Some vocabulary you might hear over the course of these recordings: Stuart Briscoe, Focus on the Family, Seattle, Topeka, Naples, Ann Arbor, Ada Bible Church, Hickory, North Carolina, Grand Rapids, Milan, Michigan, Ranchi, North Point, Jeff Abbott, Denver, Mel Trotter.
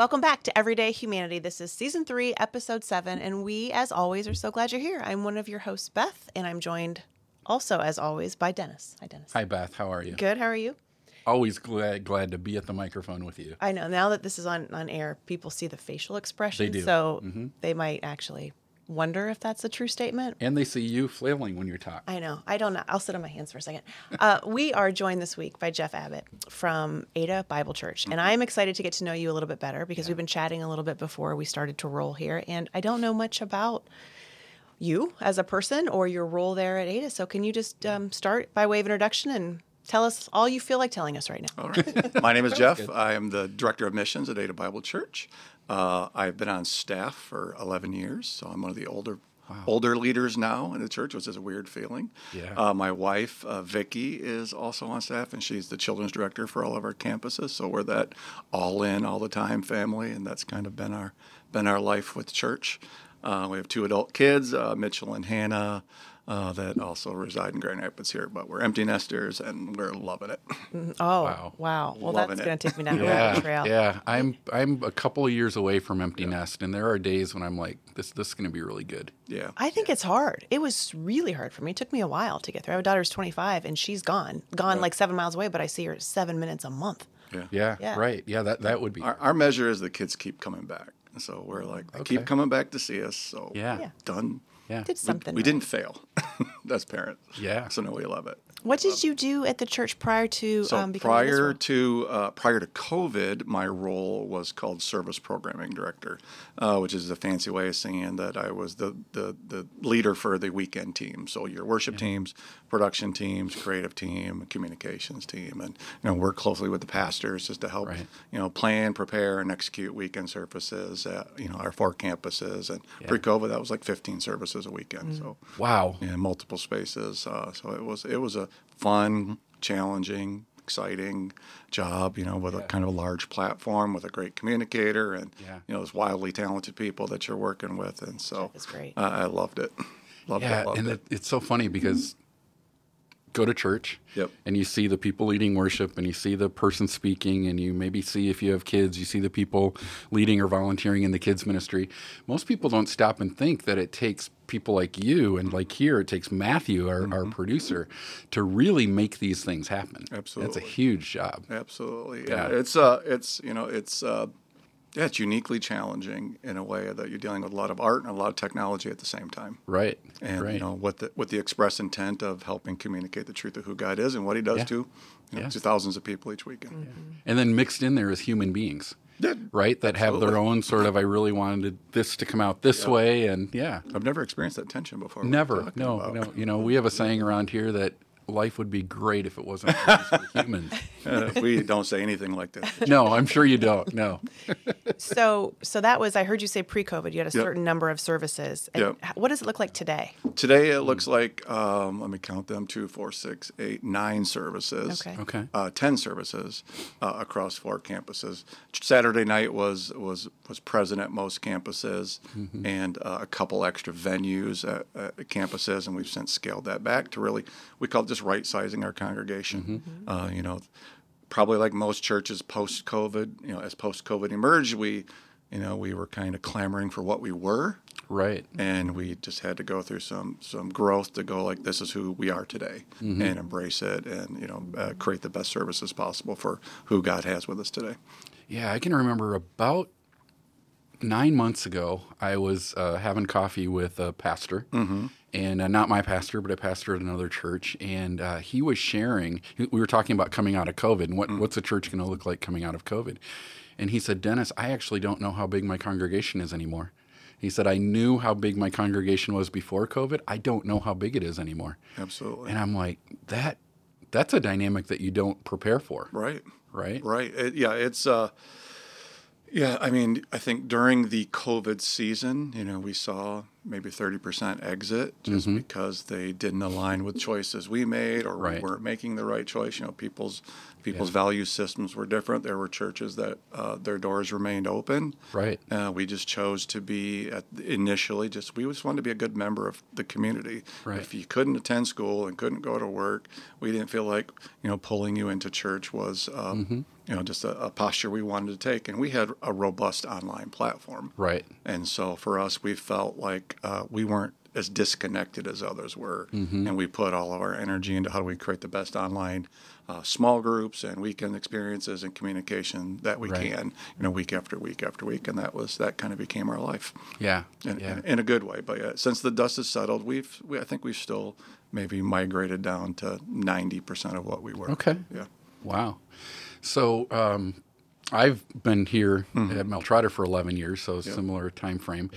Welcome back to Everyday Humanity. This is Season 3, Episode 7, and we, as always, are so glad you're here. I'm one of your hosts, Beth, and I'm joined also, as always, by Dennis. Hi, Dennis. Hi, Beth. How are you? Good. How are you? Always glad to be at the microphone with you. I know. Now that this is on air, people see the facial expression, they do. So they might actually wonder if that's a true statement. And they see you flailing when you talk. I know. I don't know. I'll sit on my hands for a second. We are joined this week by Jeff Abbott from Ada Bible Church. And I'm excited to get to know you a little bit better because we've been chatting a little bit before we started to roll here. And I don't know much about you as a person or your role there at Ada. So can you just start by way of introduction and tell us all you feel like telling us right now. All right. My name is Jeff. Good. I am the Director of Missions at Ada Bible Church. I've been on staff for 11 years, so I'm one of the older leaders now in the church, which is a weird feeling. Yeah. My wife, Vicki, is also on staff, and she's the Children's Director for all of our campuses, so we're that all-in, all-the-time family, and that's kind of been our life with church. We have two adult kids, Mitchell and Hannah, that also reside in Grand Rapids here, but we're empty nesters and we're loving it. Oh, wow. Well, that's going to take me down the trail. Yeah, I'm a couple of years away from empty nest, and there are days when I'm like, this is going to be really good. Yeah. I think it's hard. It was really hard for me. It took me a while to get through. My daughter's 25 and she's gone like 7 miles away, but I see her 7 minutes a month. Yeah. Right. Yeah, that would be. Our measure is the kids keep coming back. So we're like, they keep coming back to see us. So done. Yeah. Did something. We didn't fail as parents. Yeah. So no, we love it. What did you do at the church prior to becoming prior to COVID, my role was called Service Programming Director, which is a fancy way of saying that I was the leader for the weekend team. So your worship teams, production teams, creative team, communications team, and work closely with the pastors just to help plan, prepare, and execute weekend services at our four campuses. And pre-COVID, that was like 15 services a weekend. So multiple spaces. So it was a fun, challenging, exciting job, with a kind of a large platform with a great communicator and those wildly talented people that you're working with. And so it's great. I loved it. Loved it. It's so funny because go to church and you see the people leading worship and you see the person speaking and you maybe see if you have kids, you see the people leading or volunteering in the kids ministry. Most people don't stop and think that it takes people like you and like here, it takes Matthew, our producer, to really make these things happen. Absolutely. That's a huge job. Absolutely. Yeah. It's uniquely challenging in a way that you're dealing with a lot of art and a lot of technology at the same time. Right. And with the express intent of helping communicate the truth of who God is and what He does to thousands of people each weekend. Mm-hmm. And then mixed in there is human beings. Yeah. Right? That have their own sort of, I really wanted this to come out this way, and I've never experienced that tension before. Never. No. We have a saying around here that life would be great if it wasn't for humans. We don't say anything like that. No, I'm sure you don't. No. So that was, I heard you say pre-COVID, you had a certain number of services. And what does it look like today? Today it looks like, let me count them, 2, 4, 6, 8, 9 services. Okay. 10 services across four campuses. Saturday night was present at most campuses and a couple extra venues at campuses, and we've since scaled that back to really, we call it just right-sizing our congregation. Probably like most churches post-COVID, as post-COVID emerged, we were kind of clamoring for what we were. Right. And we just had to go through some growth to go like, this is who we are today and embrace it and, create the best services possible for who God has with us today. Yeah, I can remember about 9 months ago, I was having coffee with a pastor. And not my pastor, but a pastor at another church. And he was sharing, we were talking about coming out of COVID and what's a church going to look like coming out of COVID. And he said, Dennis, I actually don't know how big my congregation is anymore. He said, I knew how big my congregation was before COVID. I don't know how big it is anymore. Absolutely. And I'm like, that's a dynamic that you don't prepare for. Right. It's... I think during the COVID season, we saw maybe 30% exit just because they didn't align with choices we made, or we weren't making the right choice. You know, people's value systems were different. There were churches that their doors remained open. Right. We just chose to be we just wanted to be a good member of the community. Right. If you couldn't attend school and couldn't go to work, we didn't feel like, you know, pulling you into church was, you know, just a posture we wanted to take. And we had a robust online platform. Right. And so for us, we felt like we weren't as disconnected as others were. Mm-hmm. And we put all of our energy into how do we create the best online small groups and weekend experiences and communication that we can, you know, week after week after week. And that kind of became our life. Yeah. In a good way. But since the dust has settled, I think we've still maybe migrated down to 90% of what we were. Okay. Yeah. Wow. So I've been here at Mel Trotter for 11 years, so similar time frame.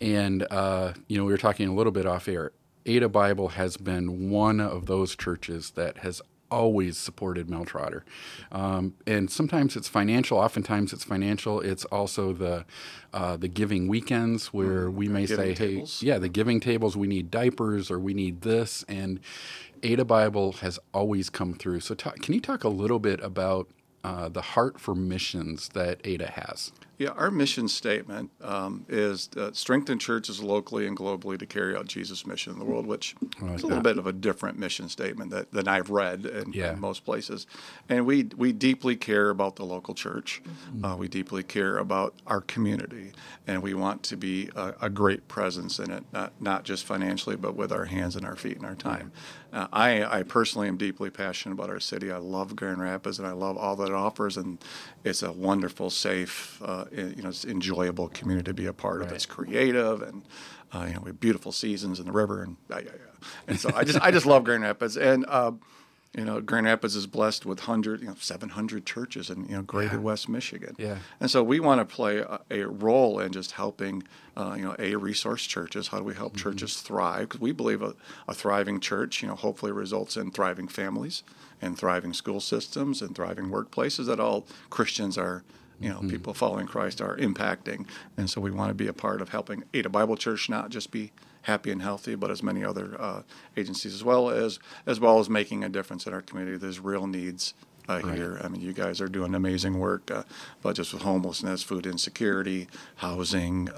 And, you know, we were talking a little bit off air. Ada Bible has been one of those churches that has always supported Mel Trotter. And sometimes it's financial. Oftentimes it's financial. It's also the giving weekends where we may say, tables. Hey, yeah, the giving tables, we need diapers or we need this. And Ada Bible has always come through. So can you talk a little bit about the heart for missions that Ada has? Yeah, our mission statement is strengthen churches locally and globally to carry out Jesus' mission in the world, which is a little bit of a different mission statement than I've read in most places. And we deeply care about the local church. Mm-hmm. We deeply care about our community, and we want to be a great presence in it, not just financially, but with our hands and our feet and our time. I personally am deeply passionate about our city. I love Grand Rapids, and I love all that it offers, and it's a wonderful, safe, you know, it's an enjoyable community to be a part of. It's creative, and you know, we have beautiful seasons in the river, and so I just love Grand Rapids, and you know, Grand Rapids is blessed with 700 churches in, you know, Greater West Michigan, and so we want to play a role in just helping, you know, resource churches. How do we help churches thrive? Because we believe a thriving church, you know, hopefully results in thriving families, and thriving school systems, and thriving workplaces that all Christians are. You know, people following Christ are impacting. And so we want to be a part of helping Ada Bible Church not just be happy and healthy, but as many other agencies, as well as making a difference in our community. There's real needs here. I mean, you guys are doing amazing work, but just with homelessness, food insecurity, housing,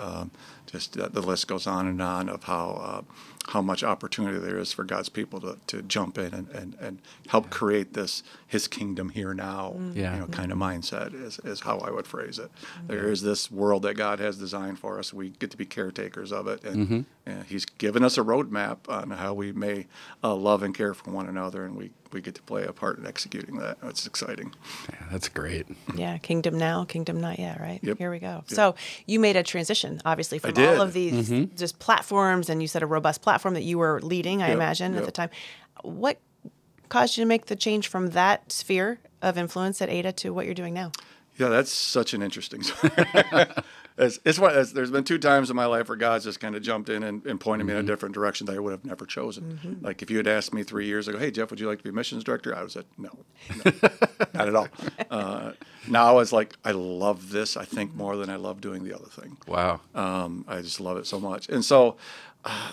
just the list goes on of how much opportunity there is for God's people to jump in and help create this His kingdom here now, you know, kind of mindset is how I would phrase it. There is this world that God has designed for us. We get to be caretakers of it, and, and He's given us a roadmap on how we may love and care for one another, and we get to play a part in executing that. It's exciting. Yeah, that's great. Yeah, kingdom now, kingdom not yet, right? Yep. Here we go. Yep. So you made a transition, obviously, from all of these just platforms, and you said a robust platform that you were leading, I imagine, at the time. What caused you to make the change from that sphere of influence at Ada to what you're doing now? Yeah, that's such an interesting story. There's been two times in my life where God's just kind of jumped in and pointed me in a different direction that I would have never chosen. Mm-hmm. Like if you had asked me 3 years ago, hey, Jeff, would you like to be a missions director? I would have said, no, not at all. Now it's like, I love this, I think, more than I love doing the other thing. Wow. I just love it so much. And so I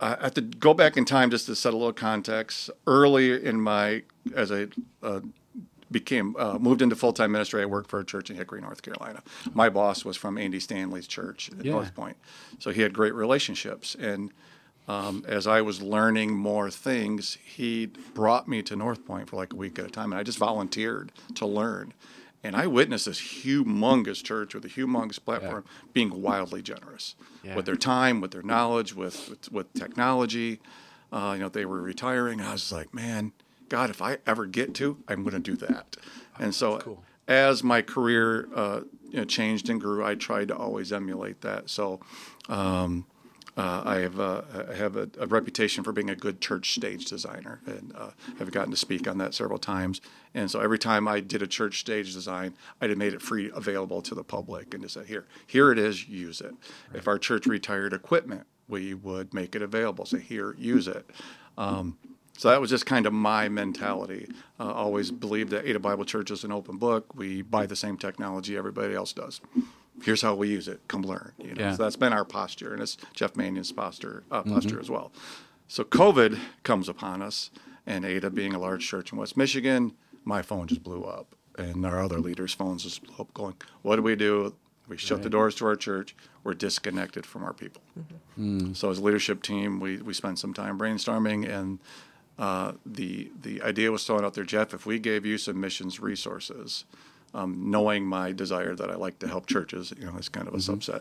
have to go back in time just to set a little context. Early in moved into full-time ministry. I worked for a church in Hickory, North Carolina. My boss was from Andy Stanley's church at North Point. So he had great relationships. And as I was learning more things, he brought me to North Point for like a week at a time. And I just volunteered to learn. And I witnessed this humongous church with a humongous platform being wildly generous with their time, with their knowledge, with technology. You know, they were retiring. And I was like, man, God, if I ever get to, I'm going to do that. And so as my career changed and grew, I tried to always emulate that. So I have a reputation for being a good church stage designer, and have gotten to speak on that several times. And so every time I did a church stage design, I had made it free available to the public and just said, here it is, use it. Right. If our church retired equipment, we would make it available. So here, use it. So that was just kind of my mentality. Always believed that Ada Bible Church is an open book. We buy the same technology everybody else does. here's how we use it. Come learn. You know? Yeah. So that's been our posture, and it's Jeff Mannion's posture, mm-hmm. as well. So COVID comes upon us, and Ada, being a large church in West Michigan, my phone just blew up, and our other leaders' phones just blew up going, what do? We shut the doors to our church. We're disconnected from our people. Mm-hmm. Mm. So as a leadership team, we spent some time brainstorming, and the idea was thrown out there, Jeff, if we gave you some missions resources, knowing my desire that I like to help churches, you know, it's kind of a subset,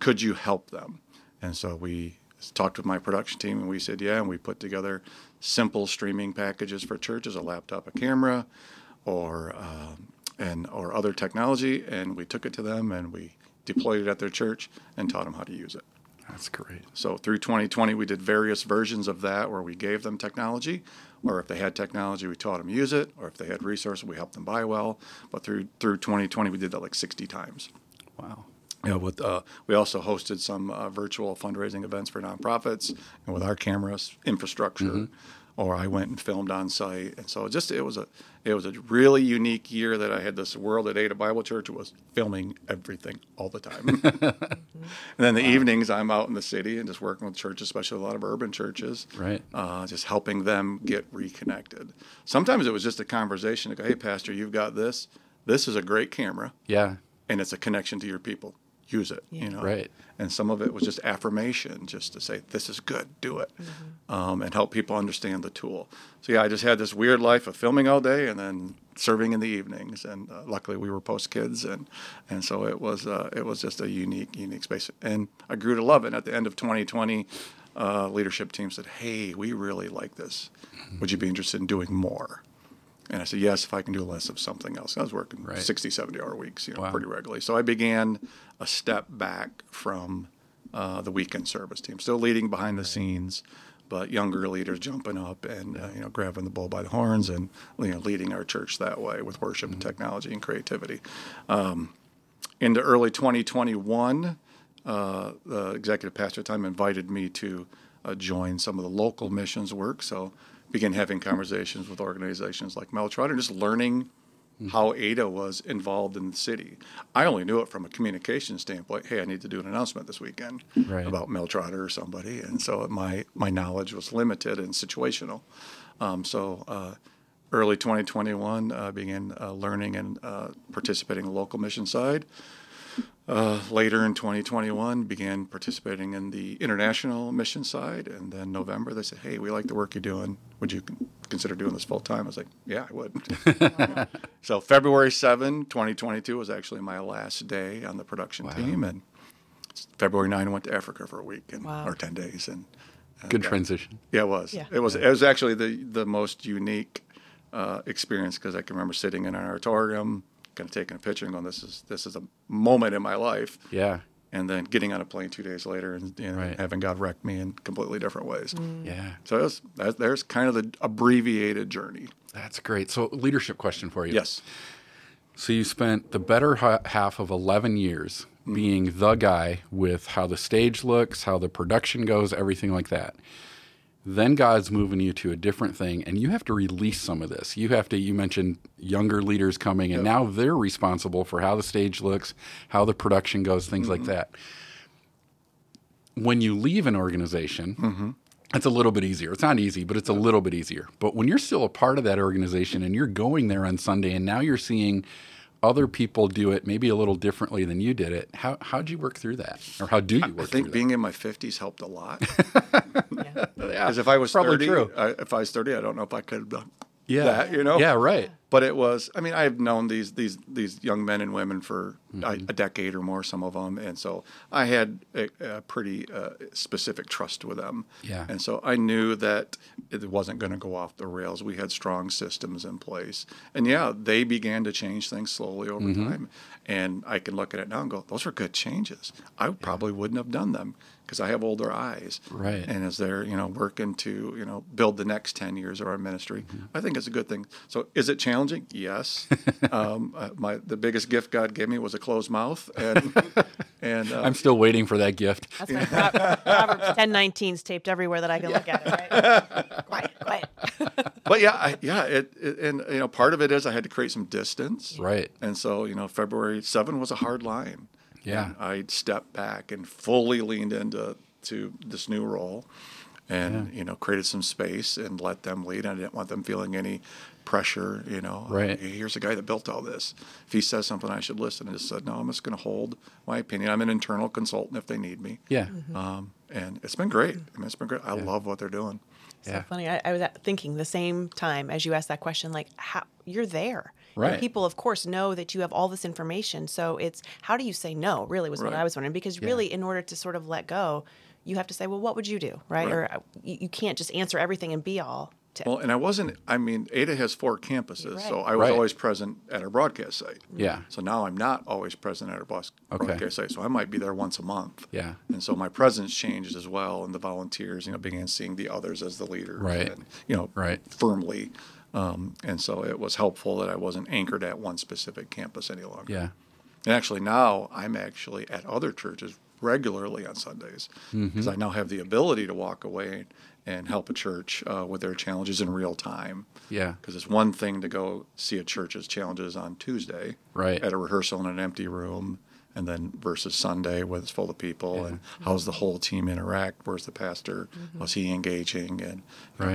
could you help them? And so we talked with my production team, and we said, yeah, and we put together simple streaming packages for churches, a laptop, a camera, or other technology, and we took it to them, and we deployed it at their church and taught them how to use it. That's great. So through 2020, we did various versions of that where we gave them technology, or if they had technology, we taught them use it, or if they had resources, we helped them buy well. But through 2020, we did that like 60 times. Wow. Yeah, with we also hosted some virtual fundraising events for nonprofits, and with our cameras, infrastructure, or I went and filmed on site. And so it was a really unique year that I had this world at Ada Bible Church was filming everything all the time. And then the evenings I'm out in the city and just working with churches, especially a lot of urban churches, right? Just helping them get reconnected. Sometimes it was just a conversation like, hey, Pastor, you've got this. This is a great camera. Yeah. And it's a connection to your people. Use it, you know. Right. And some of it was just affirmation, just to say, this is good, do it, and help people understand the tool. So, yeah, I just had this weird life of filming all day and then serving in the evenings. And luckily we were post-kids, and so it was just a unique space. And I grew to love it. And at the end of 2020, leadership team said, hey, we really like this. Would you be interested in doing more? And I said, yes, if I can do less of something else. I was working 60, 70-hour weeks, you know, pretty regularly. So I began a step back from the weekend service team, still leading behind the scenes, but younger leaders jumping up and you know, grabbing the bull by the horns and, you know, leading our church that way with worship and technology and creativity. Into early 2021, the executive pastor at the time invited me to join some of the local missions work. So begin having conversations with organizations like Mel Trotter, just learning how Ada was involved in the city. I only knew it from a communication standpoint. Hey, I need to do an announcement this weekend about Mel Trotter or somebody. And so my knowledge was limited and situational. So early 2021, began learning and participating in the local mission side. Later in 2021, began participating in the international mission side. And then November, they said, hey, we like the work you're doing. Would you consider doing this full time? I was like, yeah, I would. So February 7, 2022 was actually my last day on the production team. And February 9, I went to Africa for a week or 10 days. And good transition. Yeah, it was. Yeah. It was actually the most unique experience, because I can remember sitting in an auditorium, kind of taking a picture and going, this is a moment in my life. Yeah. And then getting on a plane 2 days later and, you know, having God wreck me in completely different ways. Mm. Yeah. So there's kind of the abbreviated journey. That's great. So leadership question for you. Yes. So you spent the better half of 11 years being the guy with how the stage looks, how the production goes, everything like that. Then God's moving you to a different thing, and you have to release some of this. You mentioned younger leaders coming, and now they're responsible for how the stage looks, how the production goes, things like that. When you leave an organization, it's a little bit easier. It's not easy, but it's a little bit easier. But when you're still a part of that organization and you're going there on Sunday, and now you're seeing other people do it maybe a little differently than you did it. How'd you work through that? Or how do you work through that? I think being in my 50s helped a lot. Because if I was 30, I don't know if I could have done that, you know? Yeah, right. But it was, I mean, I've known these young men and women for a decade or more, some of them. And so I had a pretty specific trust with them. Yeah. And so I knew that it wasn't going to go off the rails. We had strong systems in place. And they began to change things slowly over time. And I can look at it now and go, those were good changes. I probably wouldn't have done them because I have older eyes. Right. And as they're, you know, working to, you know, build the next 10 years of our ministry, I think it's a good thing. So is it challenging? Yes. The biggest gift God gave me was a closed mouth. And I'm still waiting for that gift. That's my Proverbs 10:19's taped everywhere that I can look at it, right? Quiet. But and you know, part of it is I had to create some distance. Right. And so, you know, February 7 was a hard line. Yeah. And I stepped back and fully leaned into this new role and, yeah, you know, created some space and let them lead. I didn't want them feeling any pressure, you know. Right. Here's the guy that built all this. If he says something, I should listen. I just said, no, I'm just going to hold my opinion. I'm an internal consultant if they need me. Yeah. Mm-hmm. And it's been great. I mean, it's been great. I love what they're doing. Yeah. So funny. I was thinking the same time as you asked that question, like, how you're there. Right. And people, of course, know that you have all this information. So it's, how do you say no, really, was what I was wondering. Because really, in order to sort of let go, you have to say, well, what would you do, right? Or you can't just answer everything and be all to. Well, and Ada has 4 campuses, so I was always present at her broadcast site. Yeah. So now I'm not always present at her broadcast site, so I might be there once a month. Yeah. And so my presence changed as well, and the volunteers, you know, began seeing the others as the leaders. Right. And, you know, firmly. And so it was helpful that I wasn't anchored at one specific campus any longer. Yeah. And actually now I'm actually at other churches regularly on Sundays because I now have the ability to walk away and help a church with their challenges in real time. Yeah. Because it's one thing to go see a church's challenges on Tuesday at a rehearsal in an empty room, and then versus Sunday where it's full of people and how's the whole team interact? Where's the pastor? How's he engaging? And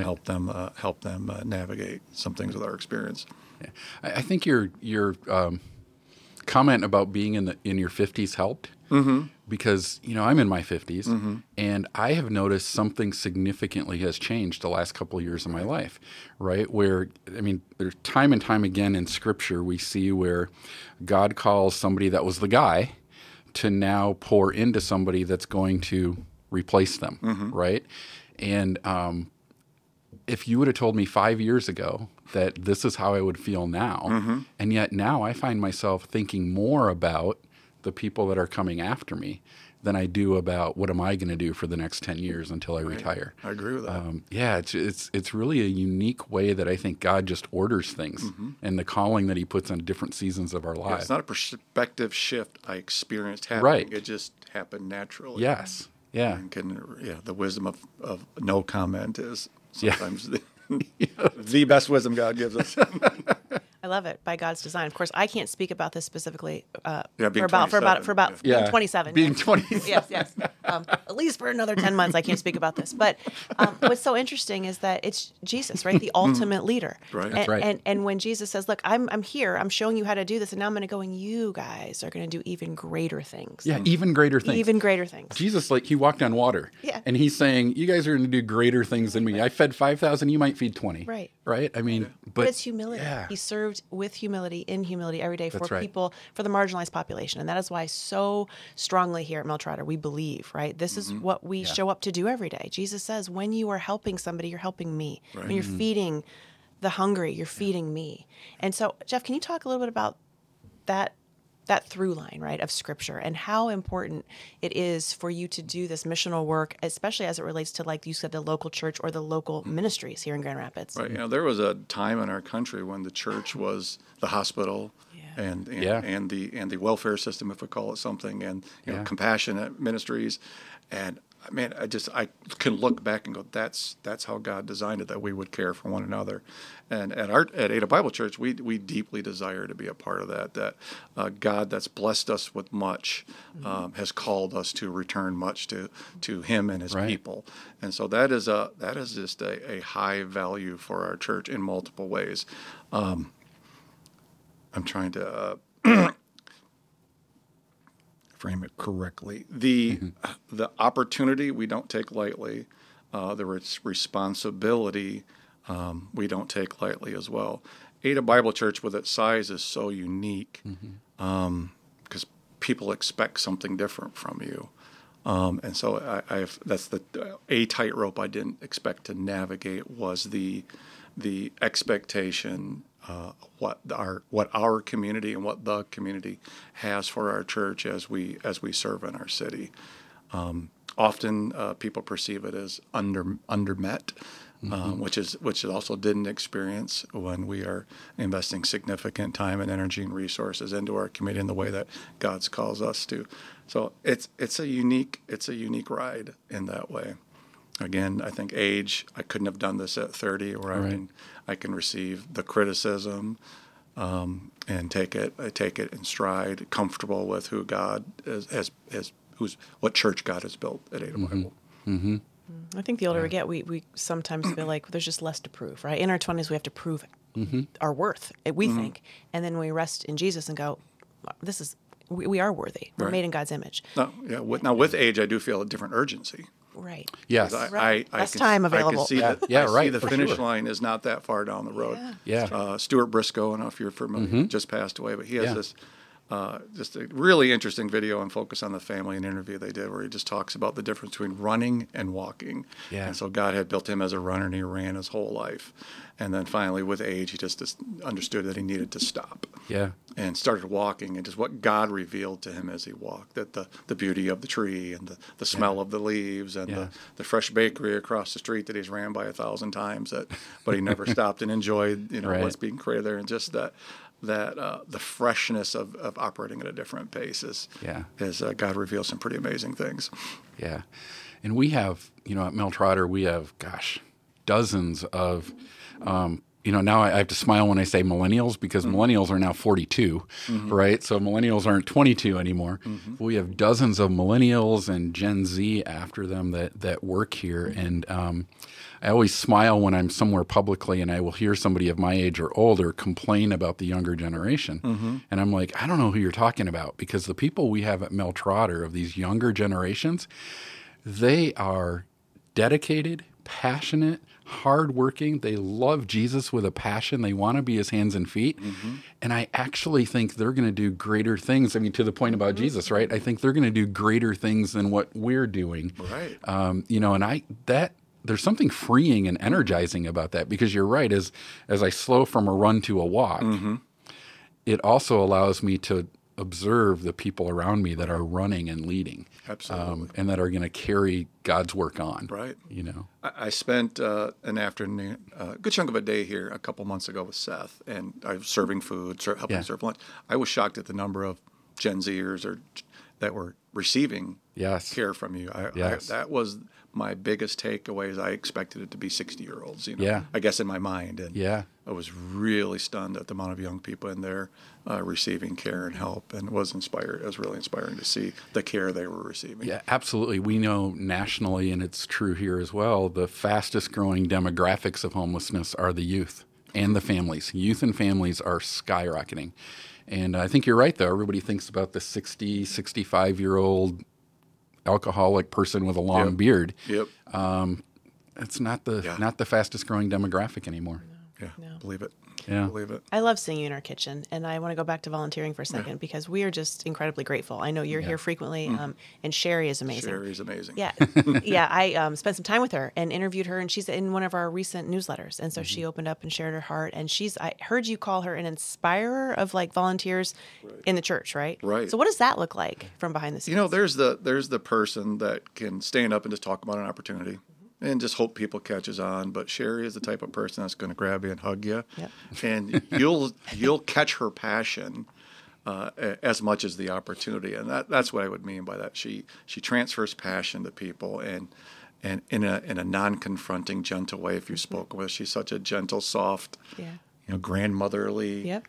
help them navigate some things with our experience. Yeah. I think your comment about being in your 50s helped because, you know, I'm in my 50s and I have noticed something significantly has changed the last couple of years of my life, right? Where, I mean, there's time and time again in Scripture we see where God calls somebody that was the guy to now pour into somebody that's going to replace them, right? And if you would have told me 5 years ago that this is how I would feel now, and yet now I find myself thinking more about the people that are coming after me than I do about what am I going to do for the next 10 years until I retire. I agree with that. It's really a unique way that I think God just orders things and the calling that he puts on different seasons of our lives. Yeah, it's not a perspective shift I experienced happening. Right. It just happened naturally. Yes. Yeah. And the wisdom of no comment is sometimes the best wisdom God gives us. I love it. By God's design. Of course, I can't speak about this specifically for about being 27. Being 27. Yes. At least for another 10 months, I can't speak about this. But what's so interesting is that it's Jesus, right? The ultimate leader. Right. And, that's right. And when Jesus says, look, I'm here. I'm showing you how to do this. And now I'm going to go and you guys are going to do even greater things. Yeah, even greater things. Even greater things. Jesus, like, he walked on water. Yeah. And he's saying, you guys are going to do greater things than me. I fed 5,000. You might feed 20. Right. Right? I mean, but it's humility. Yeah. He served with humility, in humility, every day for people, for the marginalized population. And that is why so strongly here at Mel Trotter, we believe, right? This is what we show up to do every day. Jesus says, when you are helping somebody, you're helping me. Right. When you're feeding the hungry, you're feeding me. And so, Jeff, can you talk a little bit about that through line, right, of Scripture and how important it is for you to do this missional work, especially as it relates to, like you said, the local church or the local ministries here in Grand Rapids. Right. You know, there was a time in our country when the church was the hospital and the welfare system, if we call it something, and you know, compassionate ministries. And man, I can look back and go, that's how God designed it, that we would care for one another. And at Ada Bible Church, we deeply desire to be a part of that. That God, that's blessed us with much, has called us to return much to Him and His people. And so that is just a high value for our church in multiple ways. I'm trying to frame it correctly. The opportunity we don't take lightly, the responsibility we don't take lightly as well. Ada Bible Church with its size is so unique because people expect something different from you. And so that's a tightrope I didn't expect to navigate was the expectation what our community and what the community has for our church as we serve in our city. Often people perceive it as undermet, which also didn't experience when we are investing significant time and energy and resources into our community in the way that God's calls us to. So it's a unique ride in that way. Again, I think age, I couldn't have done this at 30, where I can receive the criticism, and take it in stride, comfortable with who God as who's what church God has built at Ada Bible. Mm-hmm. I think the older we get, we sometimes feel like there's just less to prove, right? In our 20s, we have to prove our worth, we think. And then we rest in Jesus and go, this is, we are worthy. We're made in God's image. Now, with age, I do feel a different urgency. Right. Yes. Less time available. I can see the finish line is not that far down the road. Yeah. Stuart Briscoe, I don't know if you're familiar, just passed away, but he has this just a really interesting video on Focus on the Family, an interview they did where he just talks about the difference between running and walking. Yeah. And so God had built him as a runner, and he ran his whole life. And then finally, with age, he just understood that he needed to stop. Yeah. And started walking, and just what God revealed to him as he walked, that the beauty of the tree and the smell of the leaves and the fresh bakery across the street that he's ran by 1,000 times, but he never stopped and enjoyed what's being created there, and just that the freshness of operating at a different pace is God reveals some pretty amazing things. Yeah. And we have, at Mel Trotter, we have, dozens of, now I have to smile when I say millennials because millennials are now 42, right? So millennials aren't 22 anymore. Mm-hmm. We have dozens of millennials and Gen Z after them that work here. And I always smile when I'm somewhere publicly and I will hear somebody of my age or older complain about the younger generation. Mm-hmm. And I'm like, I don't know who you're talking about because the people we have at Mel Trotter of these younger generations, they are dedicated, passionate, hardworking. They love Jesus with a passion. They want to be his hands and feet. Mm-hmm. And I actually think they're going to do greater things. I mean, to the point about Jesus, right? I think they're going to do greater things than what we're doing. Right. There's something freeing and energizing about that because you're right. As I slow from a run to a walk, it also allows me to observe the people around me that are running and leading. Absolutely. And that are going to carry God's work on. Right. I spent an afternoon, a good chunk of a day here a couple months ago with Seth, and I was serving food, helping serve lunch. I was shocked at the number of Gen Zers that were receiving care from you. That was my biggest takeaway. Is I expected it to be 60-year-olds, I guess in my mind. And I was really stunned at the amount of young people in there receiving care and help, and was inspired. It was really inspiring to see the care they were receiving. Yeah, absolutely. We know nationally, and it's true here as well, the fastest growing demographics of homelessness are the youth and the families. Youth and families are skyrocketing. And I think you're right, though. Everybody thinks about the 60, 65-year-old alcoholic person with a long beard. Yep. It's not the fastest growing demographic anymore. No. Believe it. Yeah. Believe it. I love seeing you in our kitchen, and I want to go back to volunteering for a second because we are just incredibly grateful. I know you're here frequently, and Sherry is amazing. Yeah. I spent some time with her and interviewed her, and she's in one of our recent newsletters. And so she opened up and shared her heart, and I heard you call her an inspirer of volunteers in the church, right? Right. So what does that look like from behind the scenes? There's the person that can stand up and just talk about an opportunity and just hope people catches on. But Sherry is the type of person that's going to grab you and hug you. Yep. And you'll catch her passion as much as the opportunity. And that's what I would mean by that. She transfers passion to people, and in a non-confronting, gentle way. If you spoke with her, she's such a gentle, soft, grandmotherly,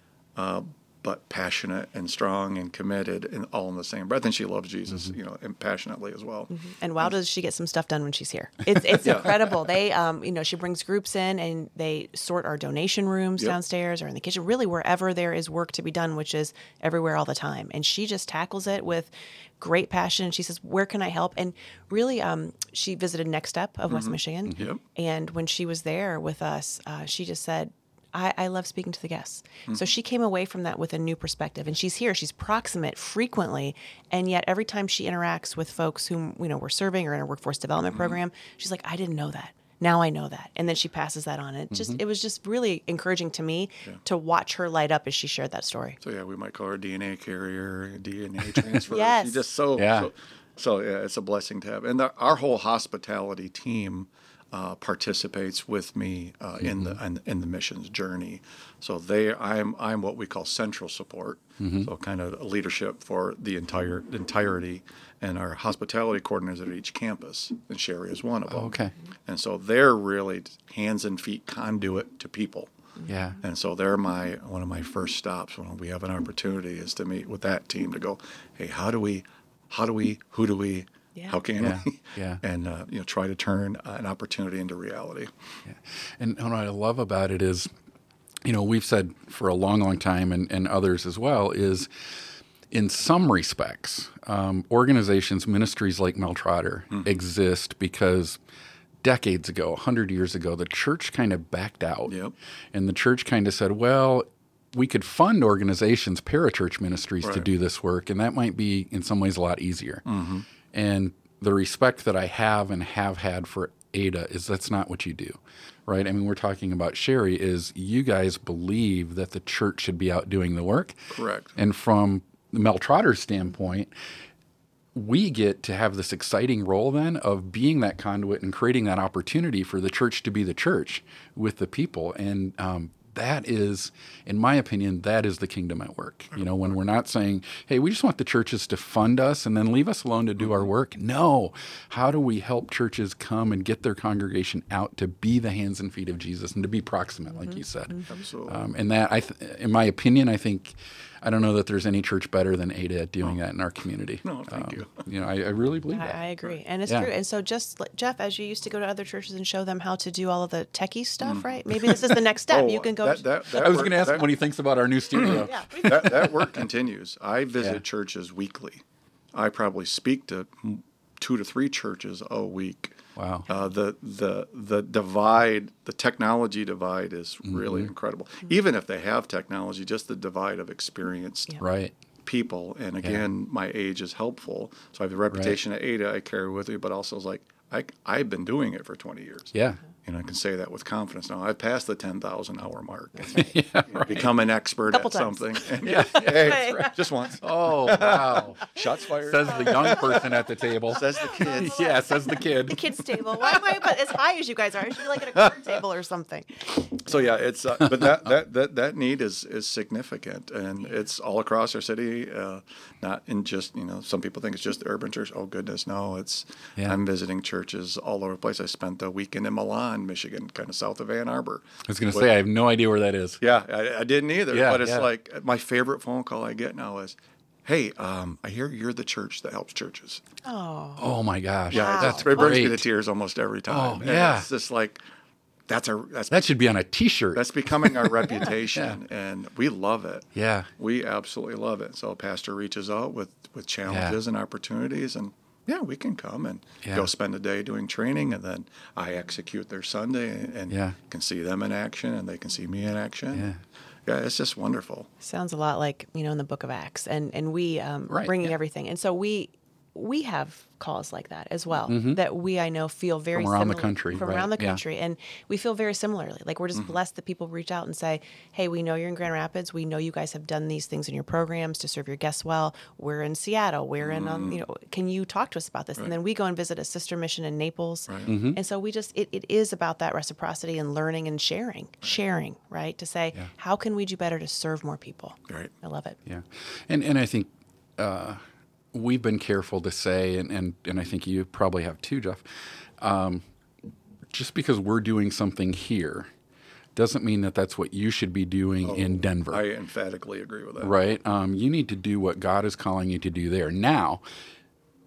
but passionate and strong and committed, and all in the same breath. And she loves Jesus, and passionately as well. Mm-hmm. And wow, does she get some stuff done when she's here. It's incredible. They, she brings groups in, and they sort our donation rooms downstairs or in the kitchen, really wherever there is work to be done, which is everywhere all the time. And she just tackles it with great passion. She says, where can I help? And really, she visited Next Step of West Michigan. Yep. And when she was there with us, she just said, I love speaking to the guests. Mm-hmm. So she came away from that with a new perspective, and she's here. She's proximate frequently, and yet every time she interacts with folks whom we're serving or in our workforce development program, she's like, I didn't know that. Now I know that. And then she passes that on. It was just really encouraging to me to watch her light up as she shared that story. So we might call her a DNA carrier, a DNA transfer. Yes. She's just it's a blessing to have. And our whole hospitality team participates with me in the missions journey. So I'm what we call central support. So kind of leadership for the entirety, and our hospitality coordinators at each campus, and Sherry is one of them. And so they're really hands and feet conduit to people. Yeah. And so they're one of my first stops when we have an opportunity is to meet with that team to go, hey, who do we, yeah. how can yeah. we? Yeah. And, try to turn an opportunity into reality. Yeah. And what I love about it is, we've said for a long, long time and others as well is, in some respects, organizations, ministries like Mel Trotter exist because decades ago, 100 years ago, the church kind of backed out. Yep. And the church kind of said, well, we could fund organizations, parachurch ministries right. to do this work, and that might be in some ways a lot easier. Mm-hmm. And the respect that I have and have had for Ada is that's not what you do, right? I mean, we're talking about Sherry is you guys believe that the church should be out doing the work. Correct. And from Mel Trotter's standpoint, we get to have this exciting role then of being that conduit and creating that opportunity for the church to be the church with the people. And that is, in my opinion, that is the kingdom at work. When we're not saying, hey, we just want the churches to fund us and then leave us alone to do our work. No. How do we help churches come and get their congregation out to be the hands and feet of Jesus and to be proximate, like you said? Mm-hmm. Absolutely. And that, in my opinion, I don't know that there's any church better than Ada at doing that in our community. No, thank you. I really believe that. I agree. And it's true. And so just, Jeff, as you used to go to other churches and show them how to do all of the techie stuff, right? Maybe this is the next step. You can go. I was going to ask him when he thinks about our new studio. That work continues. I visit churches weekly. I probably speak to 2 to 3 churches a week. Wow. The divide, the technology divide is really incredible. Mm-hmm. Even if they have technology, just the divide of experienced people. And again, my age is helpful. So I have the reputation at Ada I carry with me, but also it's like I've been doing it for 20 years. Yeah. And I can say that with confidence. Now, I've passed the 10,000-hour mark. Right. Become an expert at times. Something. Hey, right. Just once. Oh, wow. Shots fired. Says the young person at the table. Says the kid. Says the kid. The kid's table. Why am I as high as you guys are? I should be like at a corner table or something. So, it's but that need is significant. And it's all across our city, not in just, some people think it's just the urban church. Oh, goodness, no. I'm visiting churches all over the place. I spent a weekend in Milan, Michigan, kind of south of Ann Arbor. I was going to say, I have no idea where that is. Yeah, I didn't either. Yeah, but it's like my favorite phone call I get now is, hey, I hear you're the church that helps churches. Oh my gosh. Yeah, wow. That's great. It brings me to tears almost every time. It's just like, that should be on a T-shirt. That's becoming our reputation, and we love it. Yeah. We absolutely love it. So a pastor reaches out with challenges and opportunities, and we can come and go spend a day doing training, and then I execute their Sunday and can see them in action, and they can see me in action. Yeah. It's just wonderful. Sounds a lot like, in the book of Acts, and we bringing everything. And so we have calls like that as well that I know feel very similar. From around the country. From around the country. And we feel very similarly. Like we're just blessed that people reach out and say, hey, we know you're in Grand Rapids. We know you guys have done these things in your programs to serve your guests well. We're in Seattle. We're in, can you talk to us about this? Right. And then we go and visit a sister mission in Naples. Right. Mm-hmm. And so we just, it is about that reciprocity and learning and sharing, right? To say, how can we do better to serve more people? Right. I love it. Yeah. And I think, we've been careful to say, and I think you probably have too, Jeff, just because we're doing something here doesn't mean that that's what you should be doing in Denver. I emphatically agree with that. Right? You need to do what God is calling you to do there. Now,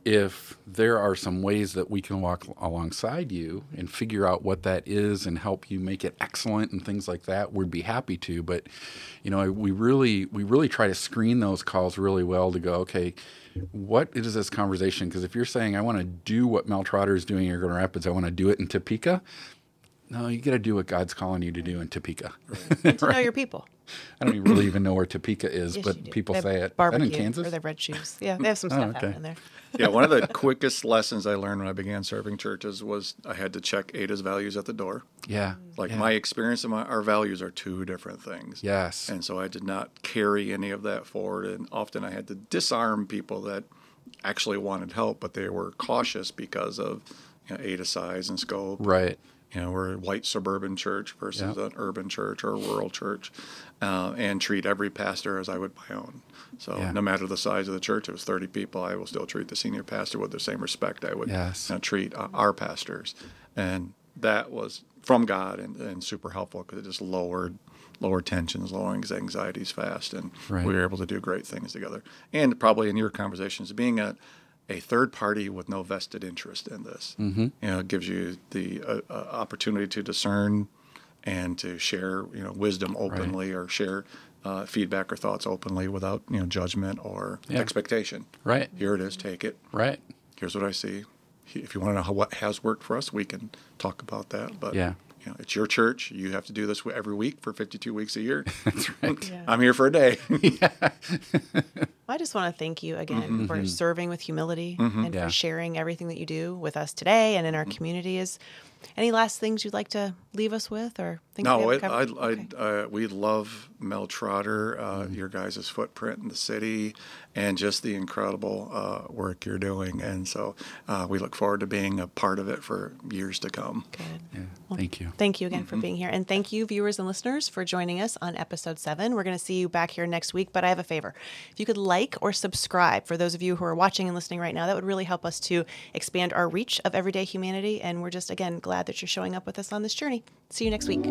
if there are some ways that we can walk alongside you and figure out what that is and help you make it excellent and things like that, we'd be happy to. But, we really try to screen those calls really well to go, okay, what is this conversation? Because if you're saying, I want to do what Mel Trotter is doing in Grand Rapids, I want to do it in Topeka. No, you got to do what God's calling you to do in Topeka. And to know your people. I don't even know where Topeka is, yes, but people say it. Barbecue in Kansas? Or the red shoes. Yeah, they have some stuff happening there. Yeah, one of the quickest lessons I learned when I began serving churches was I had to check Ada's values at the door. Yeah. Like my experience and our values are two different things. Yes. And so I did not carry any of that forward, and often I had to disarm people that actually wanted help, but they were cautious because of Ada's size and scope. Right. We're a white suburban church versus an urban church or a rural church, and treat every pastor as I would my own. So no matter the size of the church, it was 30 people, I will still treat the senior pastor with the same respect I would treat our pastors. And that was from God and super helpful because it just lower tensions, lower anxieties fast, and we were able to do great things together. And probably in your conversations, being a third party with no vested interest in this, you know, it gives you the opportunity to discern and to share, you know, wisdom openly or share feedback or thoughts openly without, you know, judgment or expectation. Right. Here it is. Take it. Right. Here's what I see. If you want to know what has worked for us, we can talk about that. But you know, it's your church. You have to do this every week for 52 weeks a year. That's right. Yeah. I'm here for a day. I just want to thank you again for serving with humility and for sharing everything that you do with us today and in our community. Is any last things you'd like to leave us with or things we haven't covered? We love Mel Trotter, your guys' footprint in the city, and just the incredible work you're doing. And so we look forward to being a part of it for years to come. Good. Yeah. Well, thank you. Thank you again for being here. And thank you, viewers and listeners, for joining us on Episode 7. We're going to see you back here next week, but I have a favor. If you could like or subscribe, for those of you who are watching and listening right now, that would really help us to expand our reach of everyday humanity. And we're just, again, glad that you're showing up with us on this journey. See you next week.